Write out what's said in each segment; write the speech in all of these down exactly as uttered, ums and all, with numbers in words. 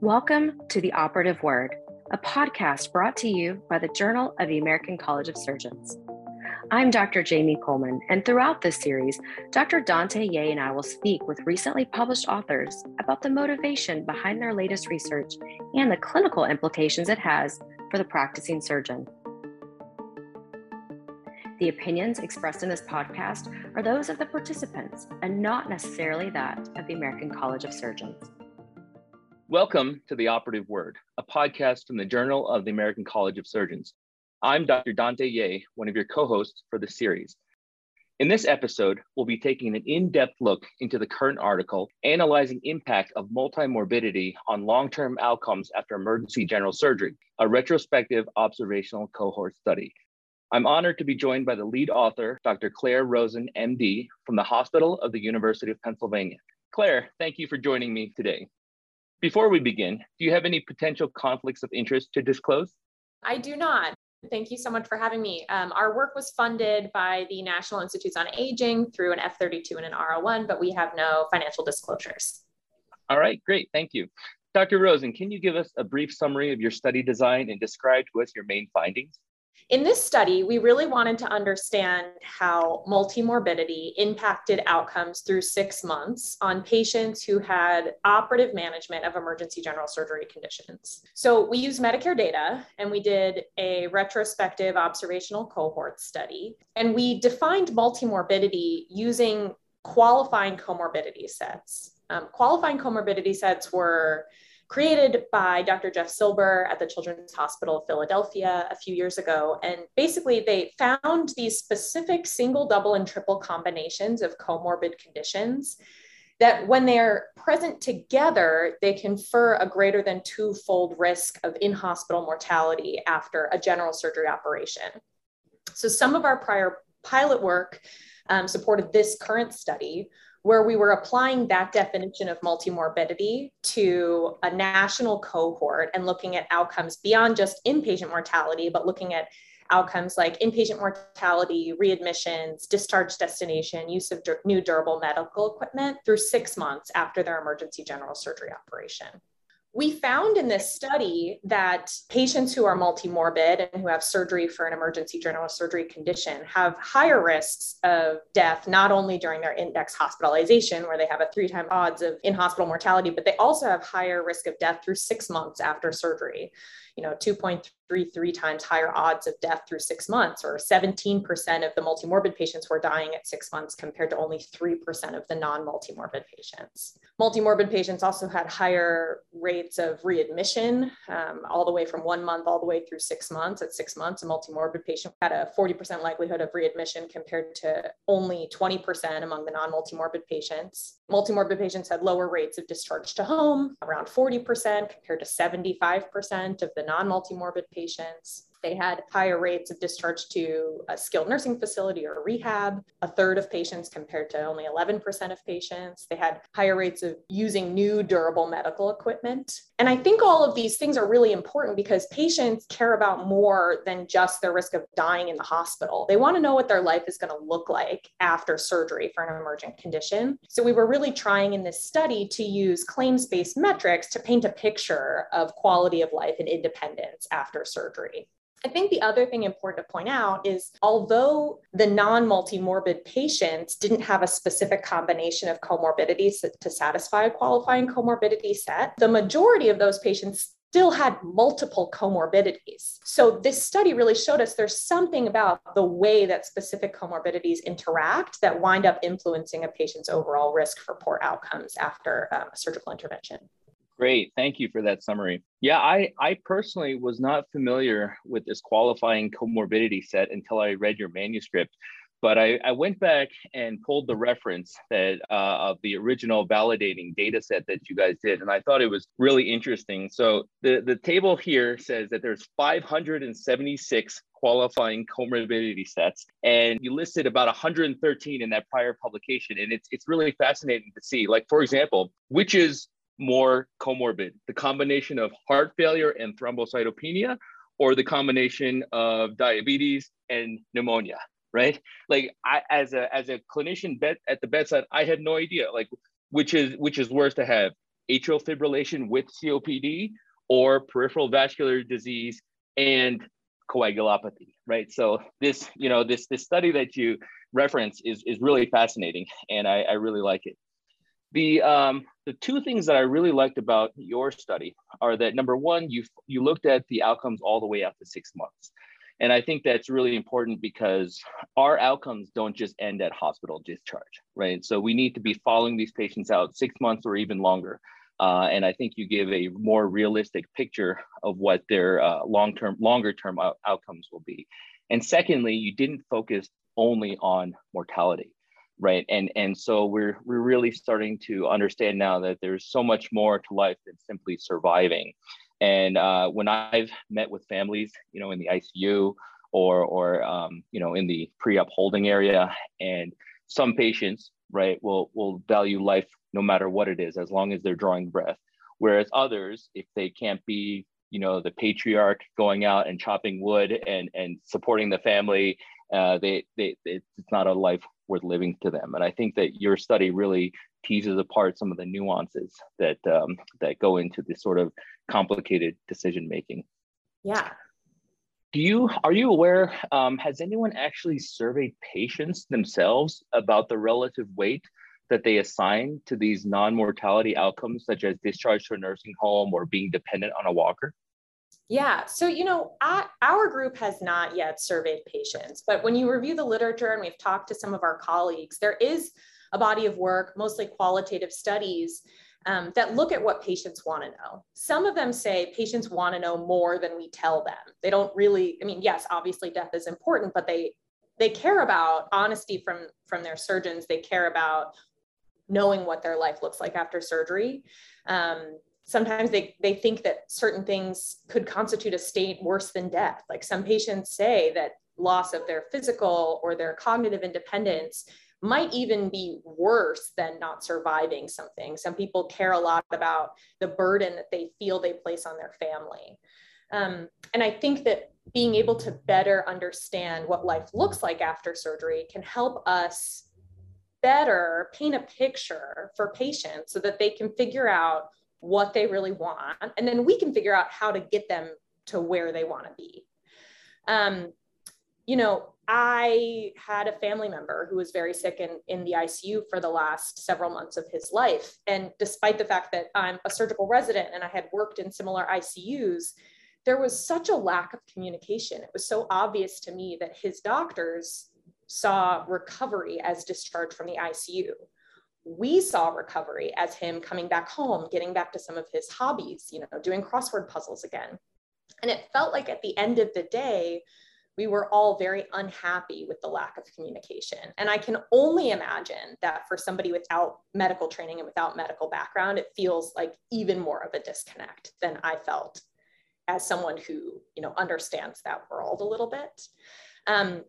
Welcome to The Operative Word, a podcast brought to you by the Journal of the American College of Surgeons. I'm Doctor Jamie Coleman, and throughout this series, Doctor Dante Yeh and I will speak with recently published authors about the motivation behind their latest research and the clinical implications it has for the practicing surgeon. The opinions expressed in this podcast are those of the participants and not necessarily that of the American College of Surgeons. Welcome to The Operative Word, a podcast from the Journal of the American College of Surgeons. I'm Doctor Dante Yeh, one of your co-hosts for this series. In this episode, we'll be taking an in-depth look into the current article, Analyzing Impact of Multimorbidity on Long-Term Outcomes After Emergency General Surgery, a retrospective observational cohort study. I'm honored to be joined by the lead author, Doctor Claire Rosen, M D, from the Hospital of the University of Pennsylvania. Claire, thank you for joining me today. Before we begin, do you have any potential conflicts of interest to disclose? I do not. Thank you so much for having me. Um, our work was funded by the National Institutes on Aging through an F thirty-two and an R O one, but we have no financial disclosures. All right, great, thank you. Doctor Rosen, can you give us a brief summary of your study design and describe to us your main findings? In this study, we really wanted to understand how multimorbidity impacted outcomes through six months on patients who had operative management of emergency general surgery conditions. So we used Medicare data and we did a retrospective observational cohort study, and we defined multimorbidity using qualifying comorbidity sets. Um, qualifying comorbidity sets were created by Doctor Jeff Silber at the Children's Hospital of Philadelphia a few years ago. And basically they found these specific single, double, and triple combinations of comorbid conditions that when they're present together, they confer a greater than twofold risk of in-hospital mortality after a general surgery operation. So some of our prior pilot work um, supported this current study, where we were applying that definition of multimorbidity to a national cohort and looking at outcomes beyond just inpatient mortality, but looking at outcomes like inpatient mortality, readmissions, discharge destination, use of dur- new durable medical equipment through six months after their emergency general surgery operation. We found in this study that patients who are multimorbid and who have surgery for an emergency general surgery condition have higher risks of death, not only during their index hospitalization, where they have a three-time odds of in-hospital mortality, but they also have higher risk of death through six months after surgery. You know, two point three three times higher odds of death through six months, or seventeen percent of the multimorbid patients were dying at six months compared to only three percent of the non-multimorbid patients. Multimorbid patients also had higher rates of readmission, um, all the way from one month all the way through six months. At six months, a multimorbid patient had a forty percent likelihood of readmission compared to only twenty percent among the non-multimorbid patients. Multimorbid patients had lower rates of discharge to home, around forty percent compared to seventy-five percent of the non-multimorbid patients. They had higher rates of discharge to a skilled nursing facility or rehab, a third of patients compared to only eleven percent of patients. They had higher rates of using new durable medical equipment. And I think all of these things are really important because patients care about more than just their risk of dying in the hospital. They want to know what their life is going to look like after surgery for an emergent condition. So we were really trying in this study to use claims-based metrics to paint a picture of quality of life and independence after surgery. I think the other thing important to point out is although the non-multimorbid patients didn't have a specific combination of comorbidities to satisfy a qualifying comorbidity set, the majority of those patients still had multiple comorbidities. So this study really showed us there's something about the way that specific comorbidities interact that wind up influencing a patient's overall risk for poor outcomes after um, surgical intervention. Great, thank you for that summary. Yeah, I, I personally was not familiar with this qualifying comorbidity set until I read your manuscript, but I, I went back and pulled the reference that uh, of the original validating data set that you guys did, and I thought it was really interesting. So the, the table here says that there's five hundred seventy-six qualifying comorbidity sets, and you listed about one hundred thirteen in that prior publication, and it's, it's really fascinating to see. Like, for example, which is more comorbid, the combination of heart failure and thrombocytopenia, or the combination of diabetes and pneumonia, right? Like I, as a as a clinician bet, at the bedside, I had no idea, like, which is which is worse to have, atrial fibrillation with C O P D or peripheral vascular disease and coagulopathy, right? So this, you know, this, this study that you reference is, is really fascinating, and I, I really like it. The, um, the two things that I really liked about your study are that, number one, you you looked at the outcomes all the way out to six months. And I think that's really important because our outcomes don't just end at hospital discharge, right? So we need to be following these patients out six months or even longer. Uh, and I think you give a more realistic picture of what their uh, long-term, longer-term out outcomes will be. And secondly, you didn't focus only on mortality, right? And and so we're we're really starting to understand now that there's so much more to life than simply surviving. And uh, when I've met with families, you know, in the I C U or or um, you know, in the pre-op holding area, and some patients, right, will will value life no matter what it is, as long as they're drawing breath. Whereas others, if they can't be, you know, the patriarch going out and chopping wood and and supporting the family, uh, they they it's not a life worth living to them. And I think that your study really teases apart some of the nuances that um, that go into this sort of complicated decision making. Yeah. Do you are you aware? Um, has anyone actually surveyed patients themselves about the relative weight that they assign to these non-mortality outcomes, such as discharge to a nursing home or being dependent on a walker? Yeah, so, you know, our group has not yet surveyed patients, but when you review the literature, and we've talked to some of our colleagues, there is a body of work, mostly qualitative studies, um, that look at what patients want to know. Some of them say patients want to know more than we tell them. They don't really, I mean, yes, obviously death is important, but they they care about honesty from, from their surgeons. They care about knowing what their life looks like after surgery. Um, Sometimes they, they think that certain things could constitute a state worse than death. Like some patients say that loss of their physical or their cognitive independence might even be worse than not surviving something. Some people care a lot about the burden that they feel they place on their family. Um, and I think that being able to better understand what life looks like after surgery can help us better paint a picture for patients so that they can figure out what they really want, and then we can figure out how to get them to where they want to be. Um, you know, I had a family member who was very sick in, in the I C U for the last several months of his life. And despite the fact that I'm a surgical resident and I had worked in similar I C Us, there was such a lack of communication. It was so obvious to me that his doctors saw recovery as discharge from the I C U. We saw recovery as him coming back home, getting back to some of his hobbies, you know, doing crossword puzzles again. And it felt like at the end of the day, we were all very unhappy with the lack of communication. And I can only imagine that for somebody without medical training and without medical background, it feels like even more of a disconnect than I felt as someone who, you know, understands that world a little bit. Um,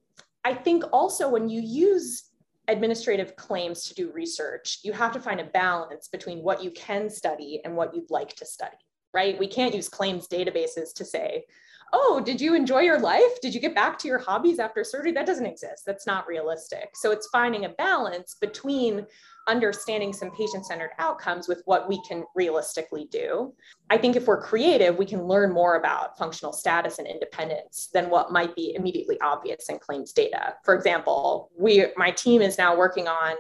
I think also when you use administrative claims to do research, you have to find a balance between what you can study and what you'd like to study, right? We can't use claims databases to say, oh, did you enjoy your life? Did you get back to your hobbies after surgery? That doesn't exist. That's not realistic. So it's finding a balance between understanding some patient-centered outcomes with what we can realistically do. I think if we're creative, we can learn more about functional status and independence than what might be immediately obvious in claims data. For example, we, my team is now working on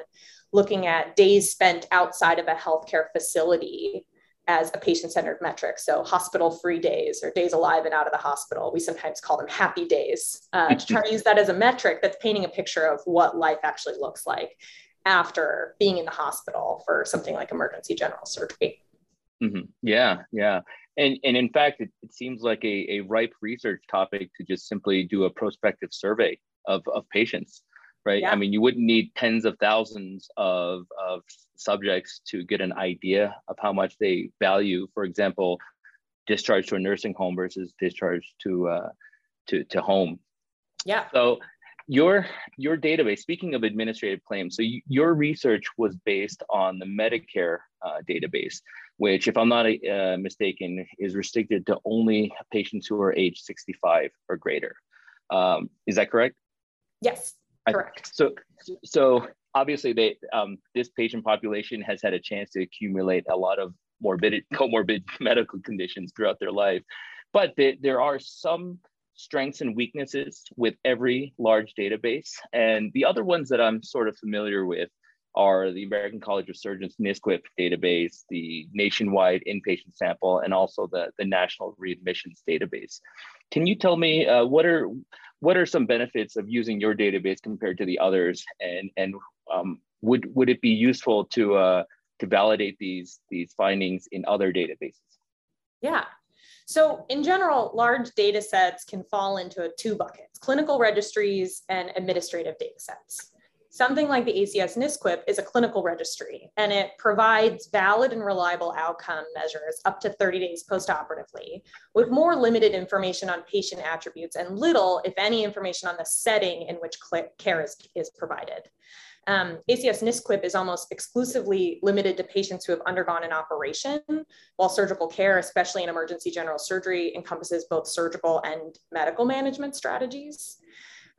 looking at days spent outside of a healthcare facility as a patient-centered metric. So hospital-free days or days alive and out of the hospital, we sometimes call them happy days, uh, to try to use that as a metric that's painting a picture of what life actually looks like after being in the hospital for something like emergency general surgery. Mm-hmm. Yeah, yeah. And, and in fact, it, it seems like a, a ripe research topic to just simply do a prospective survey of, of patients, right? Yeah. I mean, you wouldn't need tens of thousands of, of subjects to get an idea of how much they value, for example, discharge to a nursing home versus discharge to, uh, to, to home. Yeah. So Your, your database, speaking of administrative claims, so you, your research was based on the Medicare uh, database, which, if I'm not uh, mistaken, is restricted to only patients who are age sixty-five or greater. Um, is that correct? Yes, correct. I, so, so obviously, they, um, this patient population has had a chance to accumulate a lot of morbid, comorbid medical conditions throughout their life. But they, there are some strengths and weaknesses with every large database. And the other ones that I'm sort of familiar with are the American College of Surgeons NISQIP database, the Nationwide Inpatient Sample, and also the, the National Readmissions Database. Can you tell me uh, what are what are some benefits of using your database compared to the others, and and um, would would it be useful to uh, to validate these these findings in other databases? Yeah. So in general, large data sets can fall into two buckets: clinical registries and administrative data sets. Something like the A C S NISQIP is a clinical registry, and it provides valid and reliable outcome measures up to thirty days postoperatively, with more limited information on patient attributes and little, if any, information on the setting in which care is, is provided. Um, A C S NISQIP is almost exclusively limited to patients who have undergone an operation, while surgical care, especially in emergency general surgery, encompasses both surgical and medical management strategies.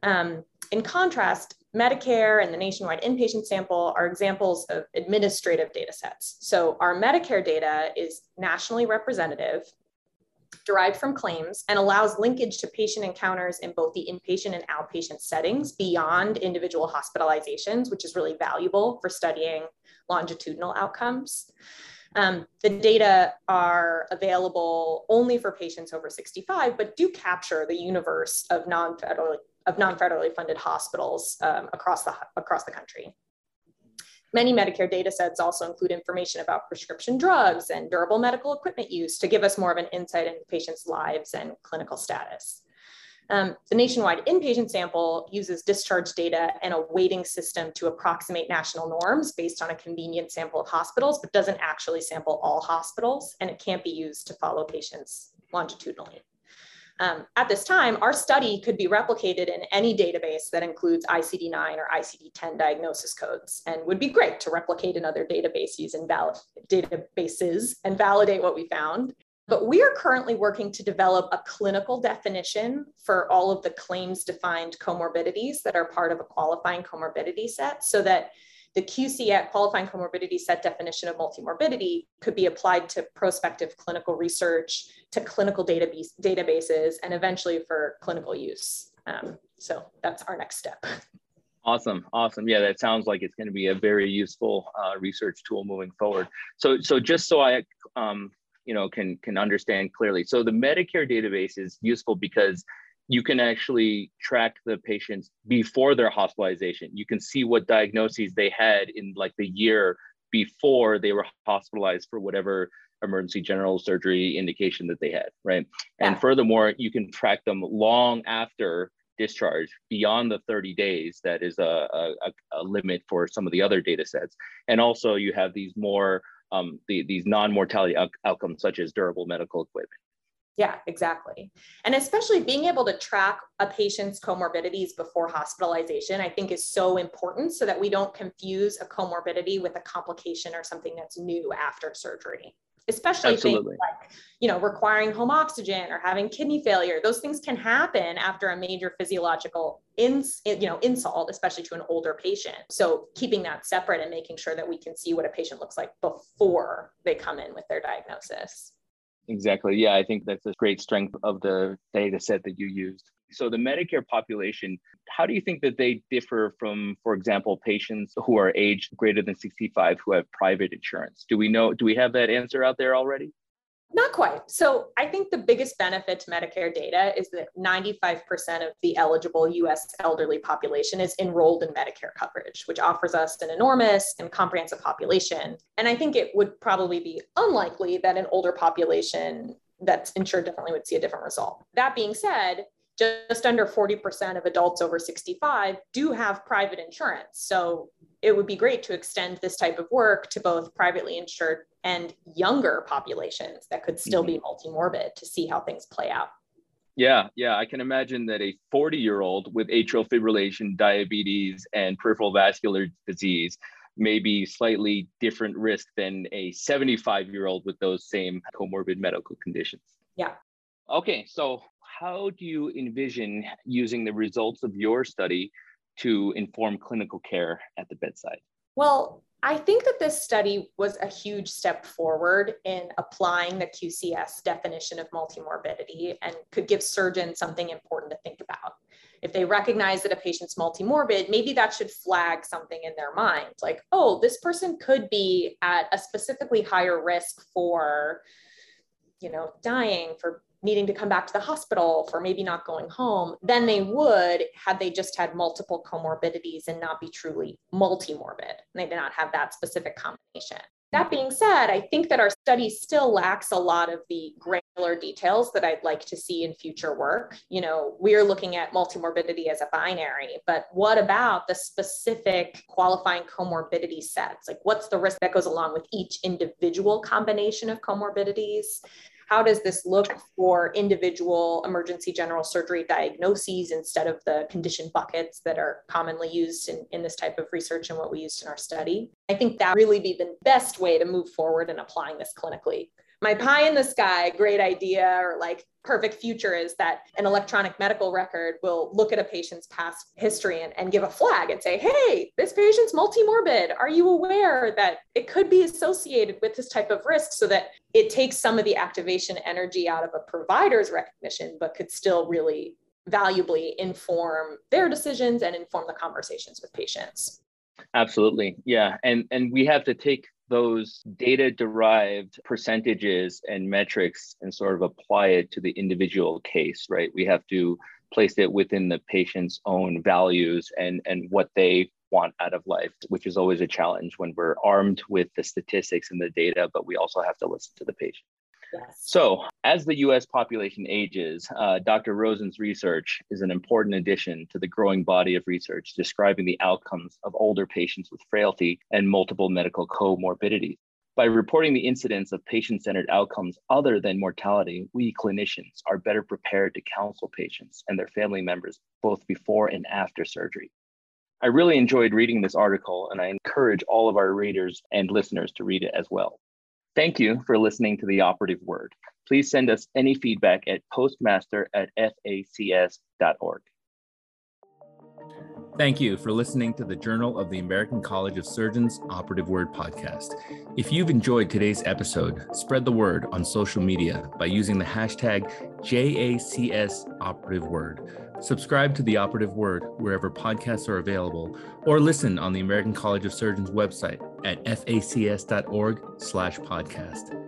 Um, in contrast, Medicare and the Nationwide Inpatient Sample are examples of administrative data sets. So our Medicare data is nationally representative, derived from claims, and allows linkage to patient encounters in both the inpatient and outpatient settings beyond individual hospitalizations, which is really valuable for studying longitudinal outcomes. Um, the data are available only for patients over sixty-five, but do capture the universe of non-federally of non-federally funded hospitals um, across, the, across the country. Many Medicare data sets also include information about prescription drugs and durable medical equipment use to give us more of an insight into patients' lives and clinical status. Um, the Nationwide Inpatient Sample uses discharge data and a weighting system to approximate national norms based on a convenient sample of hospitals, but doesn't actually sample all hospitals, and it can't be used to follow patients longitudinally. Um, at this time, our study could be replicated in any database that includes I C D nine or I C D ten diagnosis codes, and would be great to replicate in other databases and, databases and validate what we found. But we are currently working to develop a clinical definition for all of the claims-defined comorbidities that are part of a qualifying comorbidity set, so that the Q CAT qualifying comorbidity set definition of multimorbidity could be applied to prospective clinical research, to clinical database, databases, and eventually for clinical use. Um, so that's our next step. Awesome, awesome. Yeah, that sounds like it's going to be a very useful uh, research tool moving forward. So, so just so I, um, you know, can can understand clearly. So the Medicare database is useful because you can actually track the patients before their hospitalization. You can see what diagnoses they had in like the year before they were hospitalized for whatever emergency general surgery indication that they had, right? Yeah. And furthermore, you can track them long after discharge, beyond the thirty days. That is a, a, a limit for some of the other data sets. And also you have these more, um, the, these non-mortality out outcomes such as durable medical equipment. Yeah, exactly. And especially being able to track a patient's comorbidities before hospitalization, I think, is so important so that we don't confuse a comorbidity with a complication or something that's new after surgery, especially Absolutely. Things like, you know, requiring home oxygen or having kidney failure. Those things can happen after a major physiological ins, you know, insult, especially to an older patient. So keeping that separate and making sure that we can see what a patient looks like before they come in with their diagnosis. Exactly. Yeah, I think that's a great strength of the data set that you used. So the Medicare population, how do you think that they differ from, for example, patients who are aged greater than sixty-five who have private insurance? Do we know, do we have that answer out there already? Not quite. So I think the biggest benefit to Medicare data is that ninety-five percent of the eligible U S elderly population is enrolled in Medicare coverage, which offers us an enormous and comprehensive population. And I think it would probably be unlikely that an older population that's insured definitely would see a different result. That being said, just under forty percent of adults over sixty-five do have private insurance. So it would be great to extend this type of work to both privately insured and younger populations that could still mm-hmm. be multimorbid, to see how things play out. Yeah, yeah. I can imagine that a forty-year-old with atrial fibrillation, diabetes, and peripheral vascular disease may be slightly different risk than a seventy-five-year-old with those same comorbid medical conditions. Yeah. Okay, so how do you envision using the results of your study to inform clinical care at the bedside? Well, I think that this study was a huge step forward in applying the Q C S definition of multimorbidity and could give surgeons something important to think about. If they recognize that a patient's multimorbid, maybe that should flag something in their mind, like, oh, this person could be at a specifically higher risk for, you know, dying, for needing to come back to the hospital, for maybe not going home, than they would had they just had multiple comorbidities and not be truly multimorbid. They did not have that specific combination. That being said, I think that our study still lacks a lot of the granular details that I'd like to see in future work. You know, we're looking at multimorbidity as a binary, but what about the specific qualifying comorbidity sets? Like, what's the risk that goes along with each individual combination of comorbidities? How does this look for individual emergency general surgery diagnoses instead of the condition buckets that are commonly used in, in this type of research and what we used in our study? I think that would really be the best way to move forward in applying this clinically. My pie in the sky, great idea, or like perfect future is that an electronic medical record will look at a patient's past history and, and give a flag and say, hey, this patient's multimorbid. Are you aware that it could be associated with this type of risk, so that it takes some of the activation energy out of a provider's recognition, but could still really valuably inform their decisions and inform the conversations with patients? Absolutely. Yeah. And, and we have to take those data-derived percentages and metrics and sort of apply it to the individual case, right? We have to place it within the patient's own values and, and what they want out of life, which is always a challenge when we're armed with the statistics and the data, but we also have to listen to the patient. Yes. So as the U S population ages, uh, Doctor Rosen's research is an important addition to the growing body of research describing the outcomes of older patients with frailty and multiple medical comorbidities. By reporting the incidence of patient-centered outcomes other than mortality, we clinicians are better prepared to counsel patients and their family members both before and after surgery. I really enjoyed reading this article, and I encourage all of our readers and listeners to read it as well. Thank you for listening to The Operative Word. Please send us any feedback at postmaster at f a c s dot org. Thank you for listening to the Journal of the American College of Surgeons Operative Word podcast. If you've enjoyed today's episode, spread the word on social media by using the hashtag J A C S Operative Word. Subscribe to The Operative Word wherever podcasts are available, or listen on the American College of Surgeons website at f a c s dot org slash podcast.